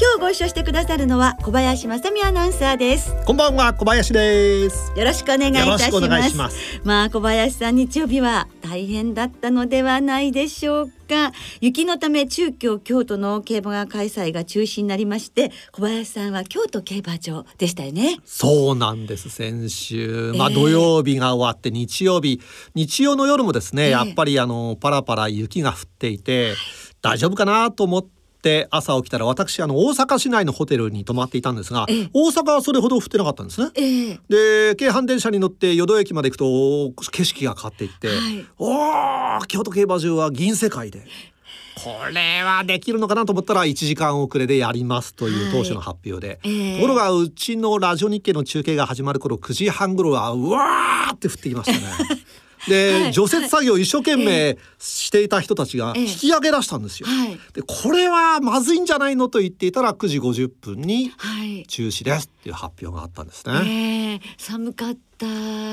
今日ご一緒してくださるのは小林正美アナウンサーです。こんばんは、小林です。よろしくお願いいたします。よろしくお願いします。まあ小林さん、日曜日は大変だったのではないでしょうか。雪のため中京京都の競馬開催が中止になりまして、小林さんは京都競馬場でしたよね。そうなんです。先週、土曜日が終わって日曜の夜もですね、やっぱりパラパラ雪が降っていて、大丈夫かなと思って朝起きたら、私大阪市内のホテルに泊まっていたんですが、大阪はそれほど降ってなかったんですね。で、京阪電車に乗って淀駅まで行くと景色が変わっていって、京都競馬場は銀世界で、これはできるのかなと思ったら1時間遅れでやりますという当初の発表で、ところがうちのラジオ日経の中継が始まる頃、9時半頃はうわーって降ってきましたね。で、除雪作業を一生懸命していた人たちが引き上げ出したんですよ。で、これはまずいんじゃないのと言っていたら、9時50分に中止ですっていう発表があったんですね。寒かった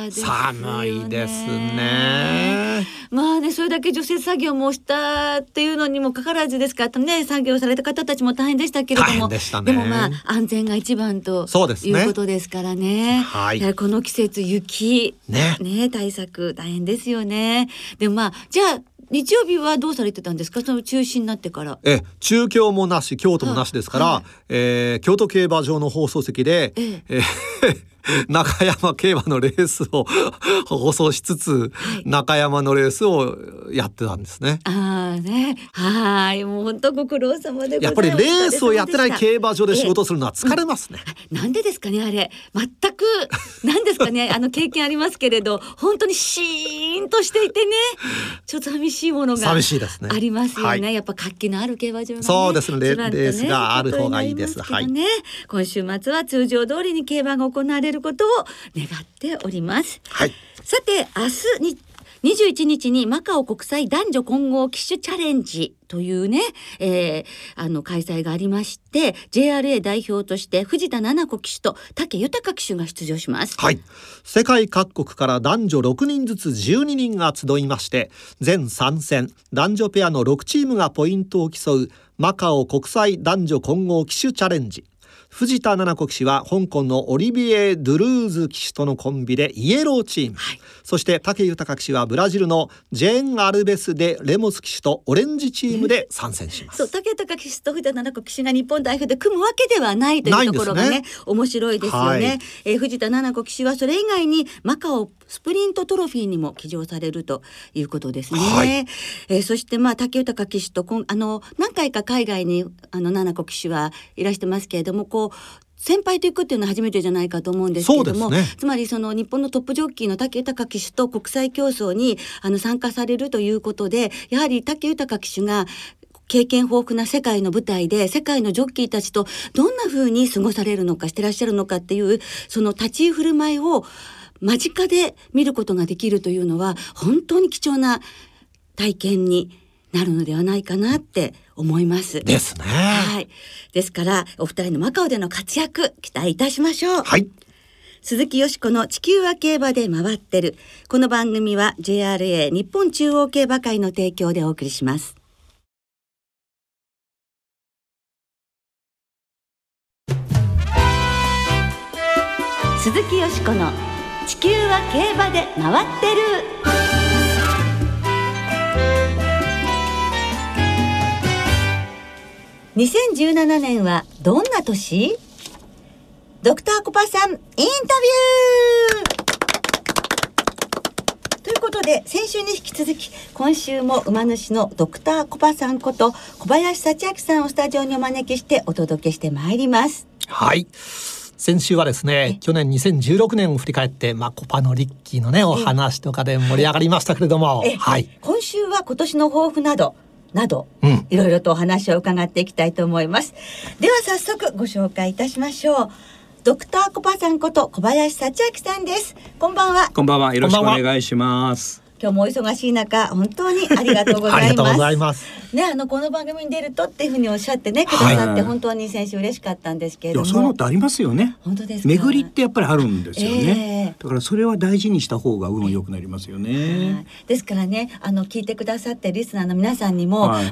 ですよね。寒いですね。まあね、それだけ除雪作業もしたっていうのにもかかわらずですからね、作業された方たちも大変でしたけれども、大変でしたね。でもまあ安全が一番ということですからね。この季節雪、ね、対策大変ですよね。でもまあ、じゃあ日曜日はどうされてたんですか？その中止になってから。中京もなし、京都もなしですから、京都競馬場の放送席で、中山競馬のレースを放送しつつ、中山のレースをやってたんですね。もう本当ご苦労様でございます。やっぱりレースをやってない競馬場で仕事するのは疲れますね。なんでですかね、あれ全くなんですかね。経験ありますけれど、本当にシーンとしていてね、ちょっと寂しいものがありますよね。やっぱ活気のある競馬場が、そうですね、レースがある方がいいです。今週末は通常通りに競馬が行われることを願っております。さて、明日21日にマカオ国際男女混合騎手チャレンジというね、開催がありまして、 JRA 代表として藤田七子騎手と武豊騎手が出場します。世界各国から男女6人ずつ12人が集いまして、全3戦男女ペアの6チームがポイントを競うマカオ国際男女混合騎手チャレンジ。藤田七子騎手は香港のオリビエ・ドゥルーズ騎手とのコンビでイエローチーム、そして武豊騎手はブラジルのジェーン・アルベス・デ・レモス騎手とオレンジチームで参戦します。武豊騎手と藤田七子騎手が日本代表で組むわけではないというところがね、面白いですよね。藤田七子騎手はそれ以外にマカオスプリントトロフィーにも騎乗されるということですね。そして武豊騎手と何回か海外に七子騎手はいらしてますけれども、先輩と行くっていうのは初めてじゃないかと思うんですけれども、つまりその日本のトップジョッキーの武豊騎手と国際競争に参加されるということで、やはり武豊騎手が経験豊富な世界の舞台で世界のジョッキーたちとどんな風に過ごされるのか、してらっしゃるのかっていう、その立ち居振る舞いを間近で見ることができるというのは、本当に貴重な体験になるのではないかなって思います。ですね。ですからお二人のマカオでの活躍、期待いたしましょう。鈴木よしこの地球は競馬で回ってる。この番組は JRA 日本中央競馬会の提供でお送りします。鈴木よしこの地球は競馬で回ってる。2017年はどんな年？ドクターコパさんインタビューということで、先週に引き続き今週も馬主のドクターコパさんこと小林幸明さんをスタジオにお招きしてお届けしてまいります。先週はですね、去年2016年を振り返って、コパのリッキーのねお話とかで盛り上がりましたけれども、今週は今年の抱負などなど、いろいろとお話を伺っていきたいと思います。では早速ご紹介いたしましょう。ドクターコパさんこと小林幸明さんです。こんばんは。こんばんは。よろしくお願いします。今日もお忙しい中本当にありがとうございます。ありがとうございます。ね、この番組に出るとっていうふうにおっしゃってねくださって、本当に先週嬉しかったんですけれども、いやそういうのってありますよね。本当ですか。巡りってやっぱりあるんですよね。だからそれは大事にした方が運も良くなりますよね。ですからね、聞いてくださってリスナーの皆さんにも、もう聞いて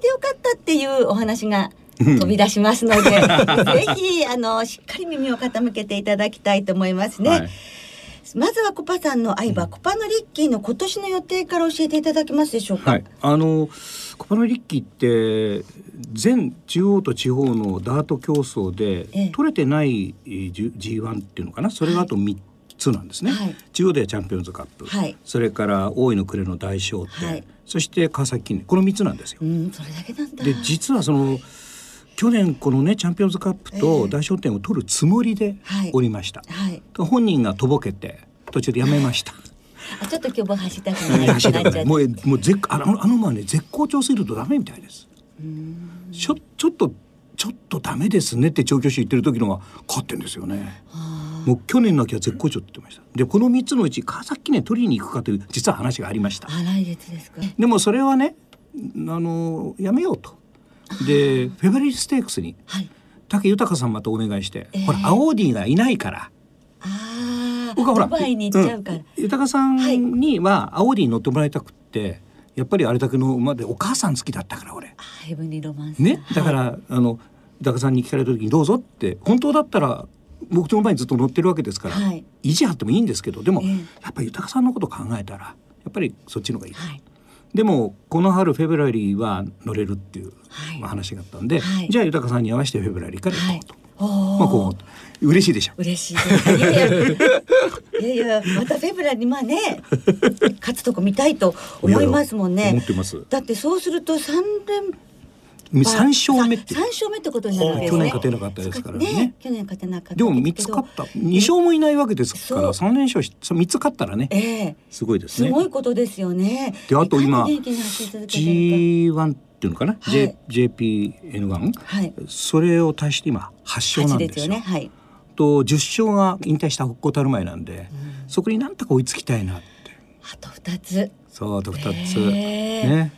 てよかったっていうお話が飛び出しますので、ぜひしっかり耳を傾けていただきたいと思いますね。まずはコパさんの相場、コパノリッキーの今年の予定から教えていただけますでしょうか。コパノリッキーって全中央と地方のダート競争で、取れてない G1 っていうのかな、それがあと3つなんですね。中央ではチャンピオンズカップ、それから大井の暮れの大賞って、そして川崎近年、この3つなんですよ。それだけなんだ。で実はその、去年このねチャンピオンズカップと大賞典を取るつもりでおりました。本人がとぼけて途中でやめました。ちょっと今日も走ったくなっちゃう。もうあの馬ね絶好調するとダメみたいです。ちょっとダメですねって調教師言ってる時のが勝ってんですよね。もう去年の秋は絶好調って言ってました。でこの3つのうち川崎ね取りに行くかという実は話がありました。来月ですか。でもそれはねやめようと。でフェバリーステークスに武豊さんまたお願いして、ほらアオーディがいないから、僕はほらドバイに行っちゃうから、豊さんにはアオーディに乗ってもらいたくって、やっぱりあれだけの馬でお母さん好きだったから俺ヘブンリーロマンスね、だから豊さんに聞かれた時にどうぞって、本当だったら僕の前にずっと乗ってるわけですから、意地張ってもいいんですけど、でもやっぱり豊さんのことを考えたらやっぱりそっちの方がいい。でもこの春フェブラリーは乗れるっていう話があったんで、じゃあ豊さんに合わせてフェブラリーから行こうと、こう嬉しいでしょ。嬉しいです。いやまたフェブラリーまあね勝つとこ見たいと思いますもんね。思ってます。だってそうすると3勝目ってことになるんですね。去年勝てなかったですからね。去年勝てなかった。でも3つ勝った。2勝もいないわけですから、3連勝3つ勝ったらね、すごいですね。すごいことですよね。であと今 G1 っていうのかな、JPN1 それを足して今8勝なんですよ。と10勝が引退した北高たる前なんで、そこになんとか追いつきたいなって。あと2つ。そうあと2つね。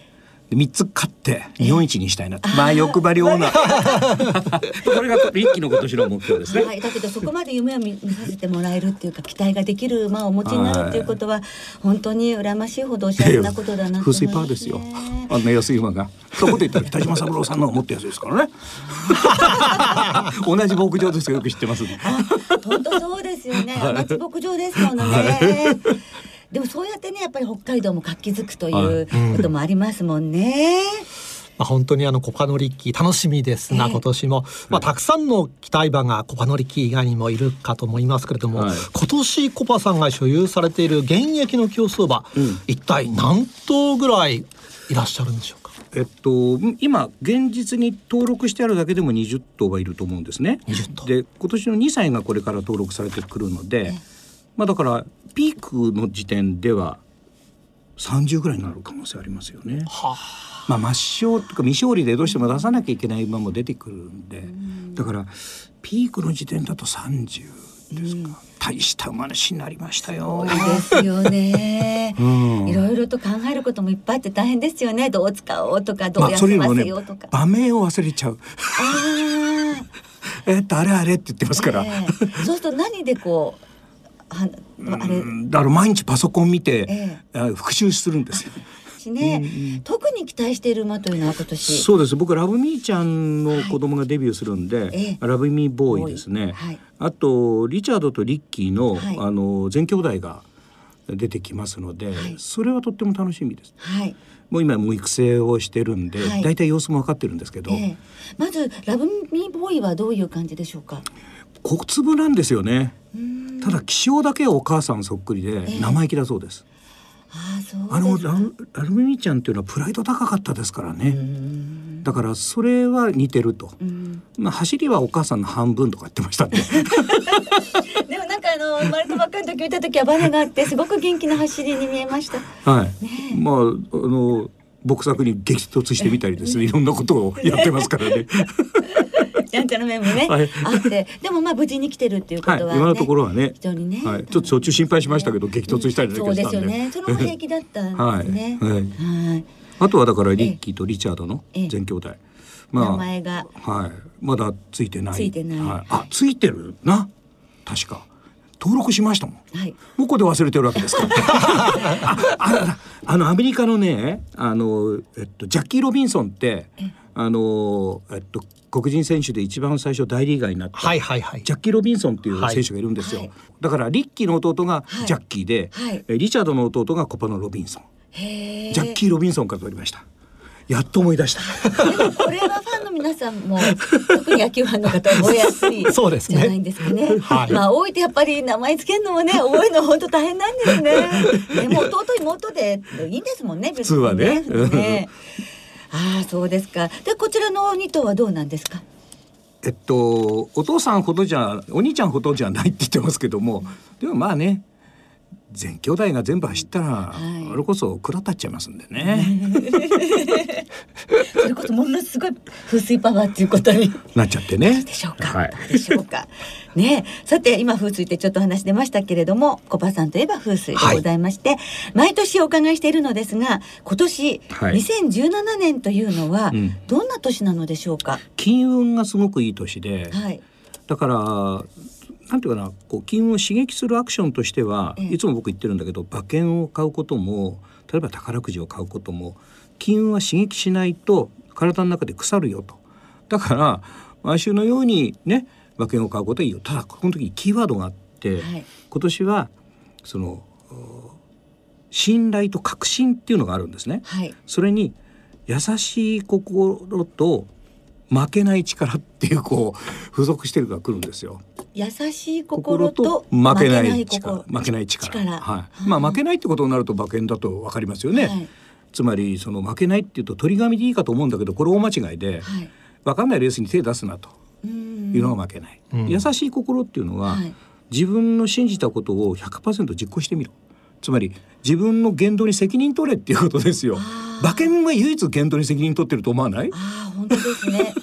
3つ勝って日本一にしたいなと、まあ欲張りオーナー、これがリッキーの今年の目標ですね。だけどそこまで夢を見させてもらえるっていうか、期待ができる馬をお持ちになるっていうことは本当に羨ましいほど幸せなことだなと思います。風水パーですよ、あんな安い馬が。そこで言ったら北島三郎さんの方がもっと安いですからね。同じ牧場ですがよく知ってますね。本当そうですよね、松牧場ですもんね。でもそうやってねやっぱり北海道も活気づくということもありますもんね。まあ本当にコパノリッキー楽しみですな、今年も。たくさんの期待馬がコパノリッキー以外にもいるかと思いますけれども、今年コパさんが所有されている現役の競走馬、一体何頭ぐらいいらっしゃるんでしょうか。今現実に登録してあるだけでも20頭はいると思うんですね。で今年の2歳がこれから登録されてくるので、まあだからピークの時点では30ぐらいになる可能性ありますよね。まあ抹消とか未勝利でどうしても出さなきゃいけない馬も出てくるんで、だからピークの時点だと30ですか。大した馬主になりましたよ。そうですよね。いろいろと考えることもいっぱいあって大変ですよね。どう使おうとか、どうやってますよとか、場面を忘れちゃう。あれって言ってますから。そうすると何でこう。だから毎日パソコン見て復習するんですよ。特に期待している馬というのは今年。そうです、僕ラブミーちゃんの子供がデビューするんでラブミーボーイですね。あとリチャードとリッキーの全兄弟が出てきますので、それはとっても楽しみです。もう今もう育成をしてるんでだいたい様子も分かってるんですけど、まずラブミーボーイはどういう感じでしょうか。小粒なんですよね。ただ気性だけはお母さんそっくりで生意気だそうです。ラルミミちゃんっていうのはプライド高かったですからね。だからそれは似てると。まあ走りはお母さんの半分とか言ってましたね。でもなんか生まれたばっかりの時見た時はバネがあってすごく元気な走りに見えました。はい。まあ僕作に激突してみたりですねいろんなことをやってますからねなんちゃら面もね、はい、あってでもまあ無事に来てるっていうことはね、はい、今のところはね、ねはい、ちょっとしょっちゅう心配しましたけど、激突したりだけしたんで、うん、そうですよねそれも平気だったんですねはい、はいはい、あとはだからリッキーとリチャードの全兄弟、まあ、名前が、はい、まだついてないついてない、はい、あついてるな確か登録しましたもん、はい、もうここで忘れてるわけですからあのアメリカのねジャッキー・ロビンソンって黒人選手で一番最初大リーガーになった、はいはいはい、ジャッキー・ロビンソンっていう選手がいるんですよ、はいはい、だからリッキーの弟がジャッキーで、はいはい、リチャードの弟がコパのロビンソンへジャッキー・ロビンソンから取りましたやっと思い出したでもこれはファンの皆さんも特に野球ファンの方は覚えやすいじゃないんですかねはい、まあ多いとやっぱり名前つけるのもね覚えるの本当大変なんですねでも弟妹でいいんですもんね普通は ねああそうですかでこちらの2頭はどうなんですかお父さんほどじゃお兄ちゃんほどじゃないって言ってますけどもでもまあね全兄弟が全部走ったら、はい、あれこそくらたっちゃいますんでねそれこそものすごい風水パワーっていうことになっちゃってねでしょうか、はい、でしょうかねさて今風水ってちょっと話出ましたけれどもコパさんといえば風水でございまして、はい、毎年お伺いしているのですが今年、はい、2017年というのは、うん、どんな年なのでしょうか金運がすごくいい年で、はい、だからなんていうかなこう金運を刺激するアクションとしては、いつも僕言ってるんだけど馬券を買うことも例えば宝くじを買うことも金運は刺激しないと体の中で腐るよとだから毎週のようにね馬券を買うことはいいよただこの時にキーワードがあって、はい、今年はその信頼と確信っていうのがあるんですね、はい、それに優しい心と負けない力っていうこう付属してるが来るんですよ優しい心と負けない力はい、まあ負けないってことになると馬券だと分かりますよね、はい、つまりその負けないっていうと取り紙でいいかと思うんだけどこれ大間違いで、はい、分かんないレースに手出すなというのが負けない、うん、優しい心っていうのは、はい、自分の信じたことを 100% 実行してみろつまり自分の言動に責任取れっていうことですよ馬券が唯一言動に責任取ってると思わないあ本当ですね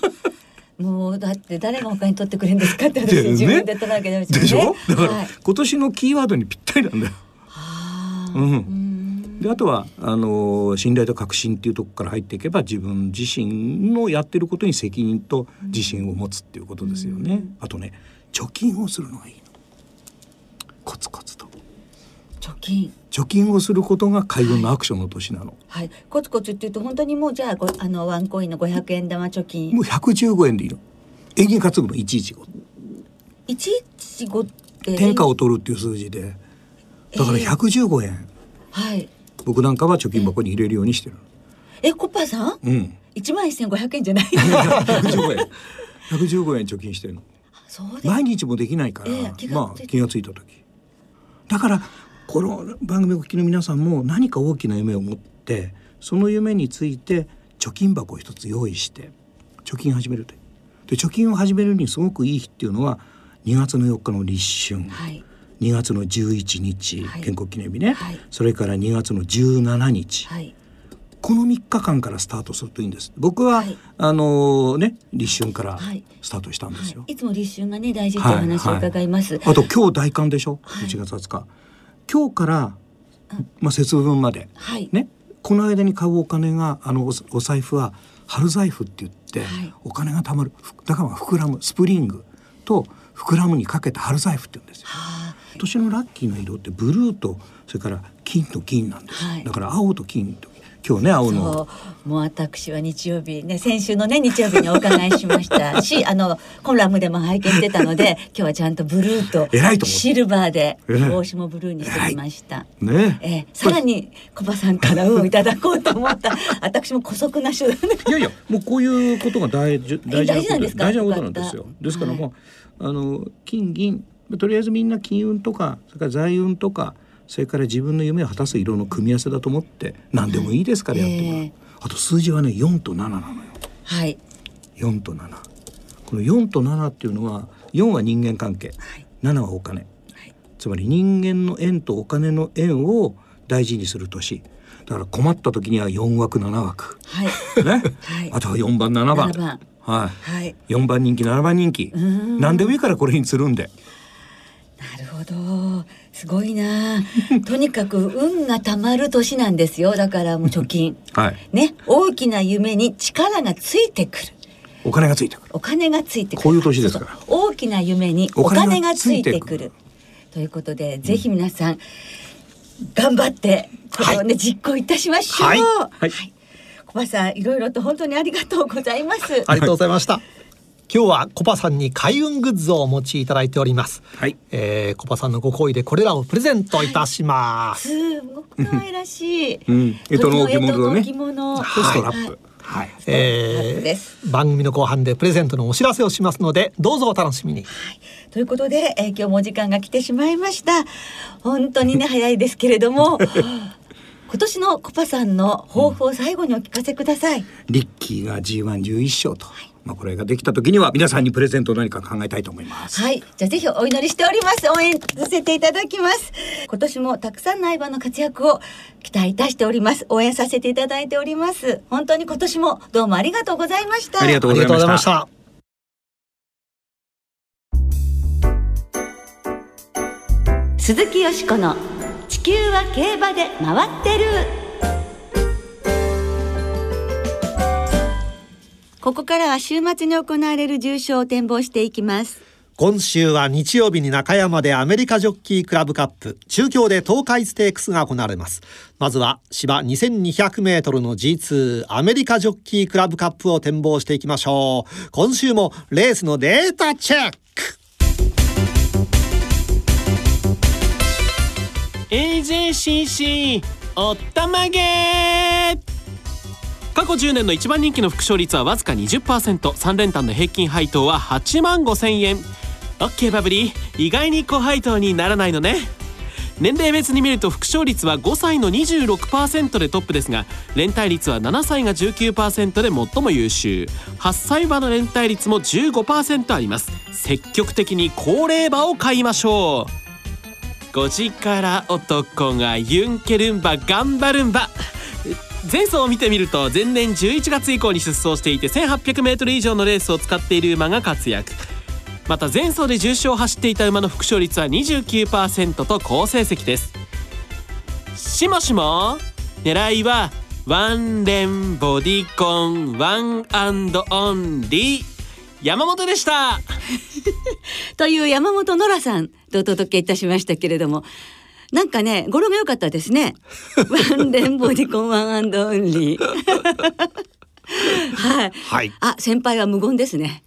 もうだって誰が他に取ってくれるんですかって私自分で取らなきゃダメですよね。でしょ？だから今年のキーワードにぴったりなんだよ。はいうん、うんであとは信頼と確信っていうところから入っていけば自分自身のやってることに責任と自信を持つっていうことですよね。うん、あとね貯金をするのがいいの。コツコツと。貯金をすることが開運のアクションの年なの、はいはい、コツコツって言うと本当にもうじゃあワンコインの500円玉貯金もう115円でいいの縁起担ぐの115って天下を取るっていう数字でだから115円、はい、僕なんかは貯金箱に入れるようにしてるコッパーさん、うん、11,500 円じゃない115円貯金してるのそうです毎日もできないから、まあ、気がついた時だからこの番組をお聞きの皆さんも何か大きな夢を持ってその夢について貯金箱を一つ用意して貯金を始めるとで貯金を始めるにすごくいい日っていうのは2月の4日の立春、はい、2月の11日、はい、建国記念日ね、はい、それから2月の17日、はい、この3日間からスタートするといいんです僕は、はい立春からスタートしたんですよ、はいはい、いつも立春がね大事という話を伺います、はいはい、あと今日大寒でしょ1月20日、はい今日から、まあ、節分まで、はいね、この間に買うお金がお財布は春財布って言って、はい、お金が貯まるだから膨らむスプリングと膨らむにかけた春財布って言うんですよ今年のラッキーの色ってブルーとそれから金と銀なんです、はい、だから青と金と今日ね青のそうもう私は日曜日ね先週のね日曜日にお伺いしましたしコラムでも拝見してたので今日はちゃんとブルーとシルバーで帽子もブルーにしてきました、ねさらにコパさんから運をいただこうと思った私も姑息な手段いやいやもうこういうことが大事なことなんですよですからもう、はい、金銀とりあえずみんな金運とかそれから財運とかそれから自分の夢を果たす色の組み合わせだと思って何でもいいですからやってもらう、あと数字はね4と7なのよ、はい、4と7この4と7っていうのは4は人間関係、はい、7はお金、はい、つまり人間の縁とお金の縁を大事にする年だから困った時には4枠7枠、はいねはい、あとは4番7番、7番、はいはい、4番人気7番人気何でもいいからこれにつるんで。なるほどすごいなとにかく運がたまる年なんですよ。だからもう貯金、はいね、大きな夢に力がついてくるお金がついてくるお金がついてくるこういう年ですからそうそう大きな夢にお金がついてくるということで、うん、ぜひ皆さん頑張ってこれを、ねはい、実行いたしましょう、はいはいはい、コパさんいろいろと本当にありがとうございます。ありがとうございました今日はコパさんに開運グッズをお持ちいただいております、はいコパさんのご好意でこれらをプレゼントいたします、はい、すごく可愛らしい、うん、干支の置物ねストラップ、はい番組の後半でプレゼントのお知らせをしますのでどうぞお楽しみに、はい、ということで、今日もお時間が来てしまいました。本当にね早いですけれども今年のコパさんの抱負を最後にお聞かせください、うん、リッキーが G111 勝と、はいまあ、これができた時には皆さんにプレゼントを何か考えたいと思います、はい、じゃあぜひお祈りしております。応援させていただきます。今年もたくさんの相場の活躍を期待いたしております。応援させていただいております。本当に今年もどうもありがとうございました。ありがとうございました。鈴木淑子の地球は競馬で回ってる。ここからは週末に行われる重賞を展望していきます。今週は日曜日に中山でアメリカジョッキークラブカップ、中京で東海ステークスが行われます。まずは芝 2200m の G2 アメリカジョッキークラブカップを展望していきましょう。今週もレースのデータチェック。AJCC おったまげ。過去10年の一番人気の副勝率はわずか 20%。 3連単の平均配当は8万5千円。 OK バブリー意外に高配当にならないのね。年齢別に見ると副勝率は5歳の 26% でトップですが、連帯率は7歳が 19% で最も優秀。8歳馬の連帯率も 15% あります。積極的に高齢馬を買いましょう。5時から男がユンケルンバ頑張るんば。前走を見てみると前年11月以降に出走していて 1800m 以上のレースを使っている馬が活躍。また前走で重賞を走っていた馬の副勝率は 29% と好成績です。しもしも狙いはワンレンボディコンワンアンドオンリー山本でしたという山本ノラさんとお届けいたしましたけれども、なんかね語呂が良かったですねワンレンボディコンワンアンドオンリーはい、はい、あ先輩は無言ですね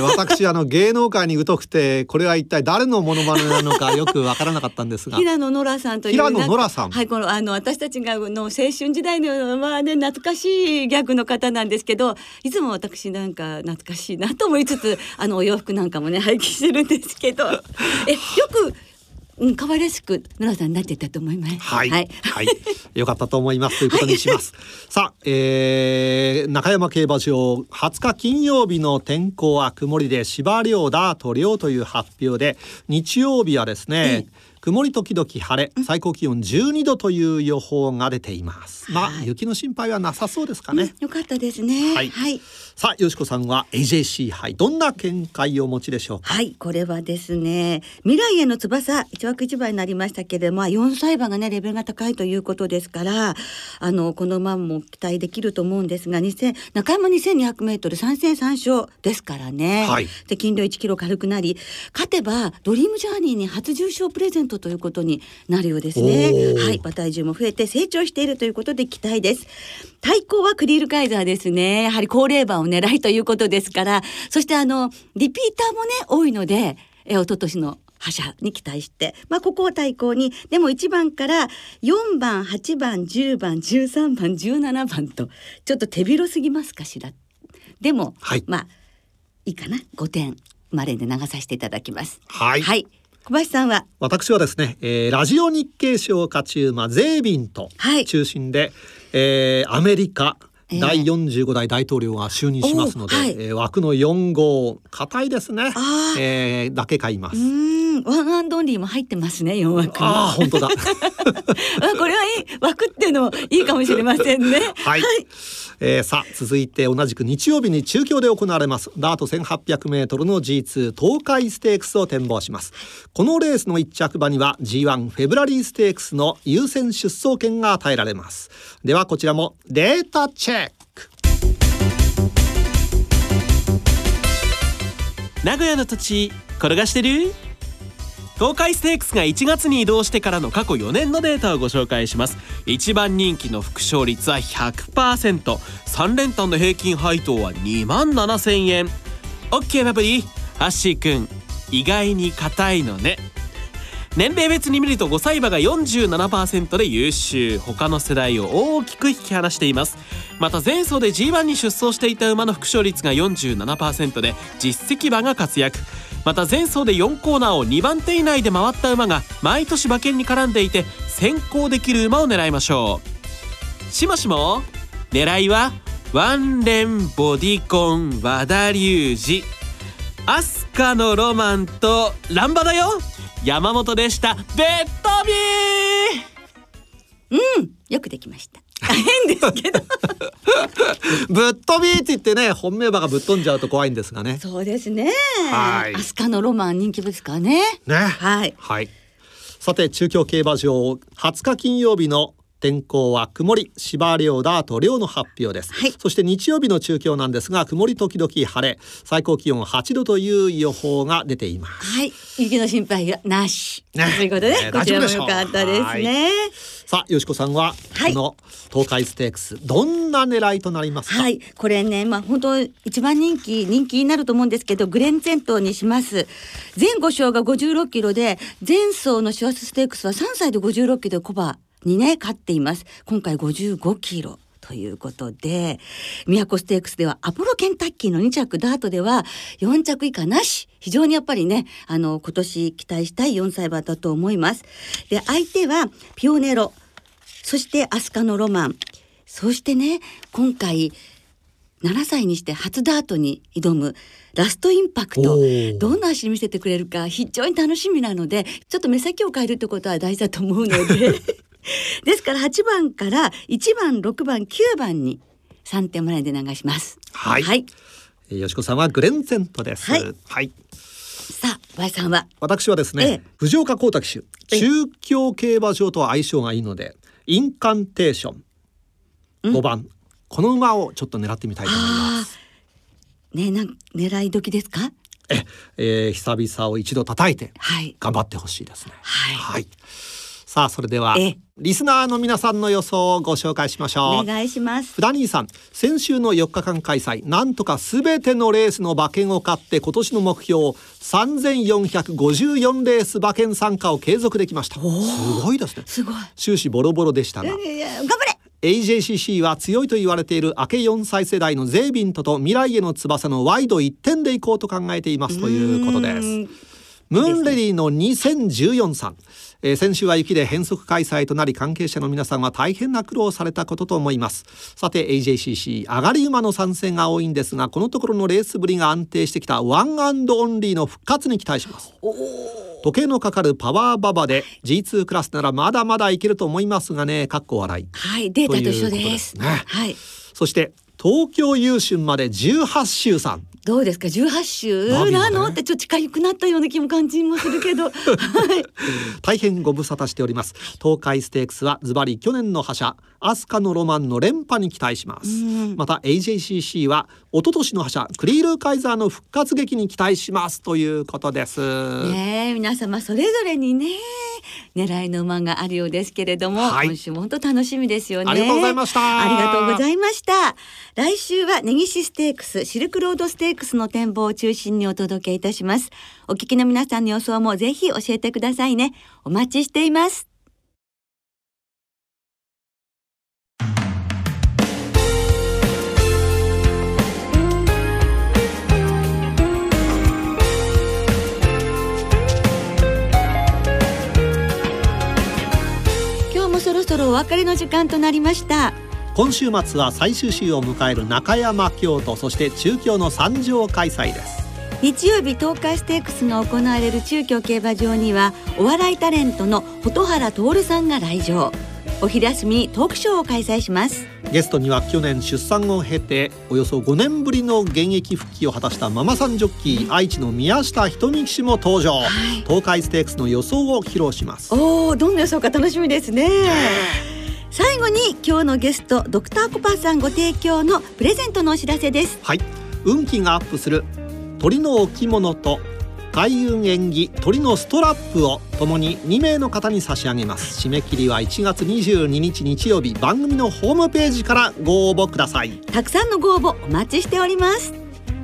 私芸能界に疎くてこれは一体誰のモノマネなのかよくわからなかったんですが平野ノラさんという平野ノラさん、はい、この私たちがの青春時代の、まあね、懐かしいギャグの方なんですけど、いつも私なんか懐かしいなと思いつつお洋服なんかもね拝見してるんですけどよく可愛らしく野良さんになっていたと思います。はい、はいはい、よかったと思いますということにします、はい、さあ、中山競馬場20日金曜日の天候は曇りで芝涼ダート涼という発表で、日曜日はですね、曇り時々晴れ、最高気温12度という予報が出ています、うん、まあ雪の心配はなさそうですかね、うん、よかったですね、はいはい、さあよしこさんは AJC 杯どんな見解をお持ちでしょうか。はい、これはですね未来への翼一枠一番になりましたけれども、4歳馬がねレベルが高いということですから、この馬も期待できると思うんですが、中山 2200m 3戦3勝ですからね、はい、で斤量 1kg 軽くなり、勝てばドリームジャーニーに初重賞プレゼントということになるようですね。はい、馬体重も増えて成長しているということで期待です。対抗はクリールカイザーですね。やはり高齢馬を狙いということですから、そしてリピーターもね多いので一昨年の覇者に期待して、まあ、ここを対抗に、でも1番から4番8番10番13番17番とちょっと手広すぎますかしら。でも、はい、まあいいかな5点までで流させていただきます。はい、はい、小林さんは。私はですね、ラジオ日経賞勝ち馬ゼービンと中心で、はい、アメリカ第45代大統領が就任しますので、はい、枠の4号硬いですね、だけ買います。ワンアンドオンリーも入ってますね、4枠。ああ、本当だ。これはいい枠っていうのもいいかもしれませんね。はい、はい、さあ続いて同じく日曜日に中京で行われますダート 1800m の G2 東海ステークスを展望します。このレースの1着馬には G1 フェブラリーステークスの優先出走権が与えられます。ではこちらもデータチェック。名古屋の土地転がしてる？東海ステークスが1月に移動してからの過去4年のデータをご紹介します。1番人気の副賞率は 100%、 3連単の平均配当は2万7,000円。 OK バブリー、ハッシーくん意外に硬いのね。年齢別に見ると5歳馬が 47% で優秀、他の世代を大きく引き離しています。また前走で G1 に出走していた馬の副賞率が 47% で実績馬が活躍。また前走で4コーナーを2番手以内で回った馬が毎年馬券に絡んでいて、先行できる馬を狙いましょう。しもしも狙いはワンレンボディコン和田龍二、アスカのロマンとランバだよ。山本でした。ベッドビー、よくできました。変ですけどぶっ飛びって言ってね、本命馬がぶっ飛んじゃうと怖いんですがね。そうですね、はい、アスカのロマン人気ですからね。ね、はい、はい、さて中京競馬場20日金曜日の天候は曇り、芝涼ダート涼の発表です、はい、そして日曜日の中京なんですが、曇り時々晴れ、最高気温8度という予報が出ています。はい、雪の心配がなし、ね、ということで、こちらも良かったですね。さあよしこさんは、はい、この東海ステークスどんな狙いとなりますか？はい、これね、まあ、本当一番人気になると思うんですけど、グレンツェントにします。前5勝が56キロで、前走のシュワスステークスは3歳で56キロでコバにね勝っています。今回55キロということで、宮古ステークスではアポロケンタッキーの2着、ダートでは4着以下なし、非常にやっぱりね、今年期待したい4歳馬だと思います。で、相手はピオネロ、そしてアスカのロマン、そしてね、今回7歳にして初ダートに挑むラストインパクト、どんな足見せてくれるか非常に楽しみなので、ちょっと目先を変えるってことは大事だと思うのでですから8番から1番6番9番に3点までで流します。はい、はい、吉子さんはグレンセントです。はい、はい、さあ馬井さんは？私はですね、藤岡光太騎手、中京競馬場とは相性がいいのでインカンテーション5番、この馬をちょっと狙ってみたいと思います。ね、狙い時ですか？久々を一度叩いて頑張ってほしいですね。はい、はい、さあそれではリスナーの皆さんの予想をご紹介しましょう。お願いします。フダニーさん、先週の4日間開催、なんとか全てのレースの馬券を買って今年の目標3454レース馬券参加を継続できました。すごいですね。すごい、終始ボロボロでしたが、頑張れ。AJCC は強いと言われている明け4歳世代のゼービントと未来への翼のワイド1点でいこうと考えていますということです。ムーンレディの2014さん、先週は雪で変則開催となり、関係者の皆さんは大変な苦労をされたことと思います。さて AJCC 上がり馬の参戦が多いんですが、このところのレースぶりが安定してきたワンアンドオンリーの復活に期待します。時計のかかるパワーババで G2 クラスならまだまだいけると思いますがね、かっこ笑い。はい、データと一緒です。はい、そして東京優駿まで18週さん、どうですか？18週なの、ね、ってちょっと近くなったような気も感じもするけど、はい、大変ご無沙汰しております。東海ステークスはズバリ去年の覇者アスカのロマンの連覇に期待します。また AJCC は一昨年の覇者クリールカイザーの復活劇に期待しますということです。ねえ、皆様それぞれにね、狙いの馬があるようですけれども、はい、今週も本当楽しみですよね。ありがとうございました。ありがとうございました。来週は根岸ステークス、シルクロードステークスの展望を中心にお届けいたします。お聞きの皆さんの予想もぜひ教えてくださいね。お待ちしています。今日もそろそろお別れの時間となりました。今週末は最終週を迎える中山京都、そして中京の三場開催です。日曜日東海ステークスが行われる中京競馬場にはお笑いタレントの蛍原徹さんが来場。お昼休みにトークショーを開催します。ゲストには去年出産を経ておよそ5年ぶりの現役復帰を果たしたママさんジョッキー、愛知の宮下瞳騎手も登場、はい、東海ステークスの予想を披露します。おー、どんな予想か楽しみですね。最後に今日のゲストドクターコパーさんご提供のプレゼントのお知らせです。はい、運気がアップする鳥の置物と開運縁起鳥のストラップをともに2名の方に差し上げます。締め切りは1月22日日曜日、番組のホームページからご応募ください。たくさんのご応募お待ちしております。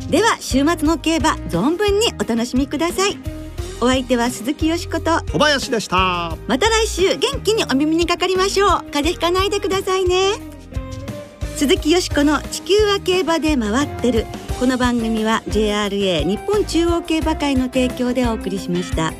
では週末の競馬存分にお楽しみください。お相手は鈴木よしこと小林でした。また来週元気にお耳にかかりましょう。風邪ひかないでくださいね。鈴木よしこの地球は競馬で回ってる。この番組は JRA 日本中央競馬会の提供でお送りしました。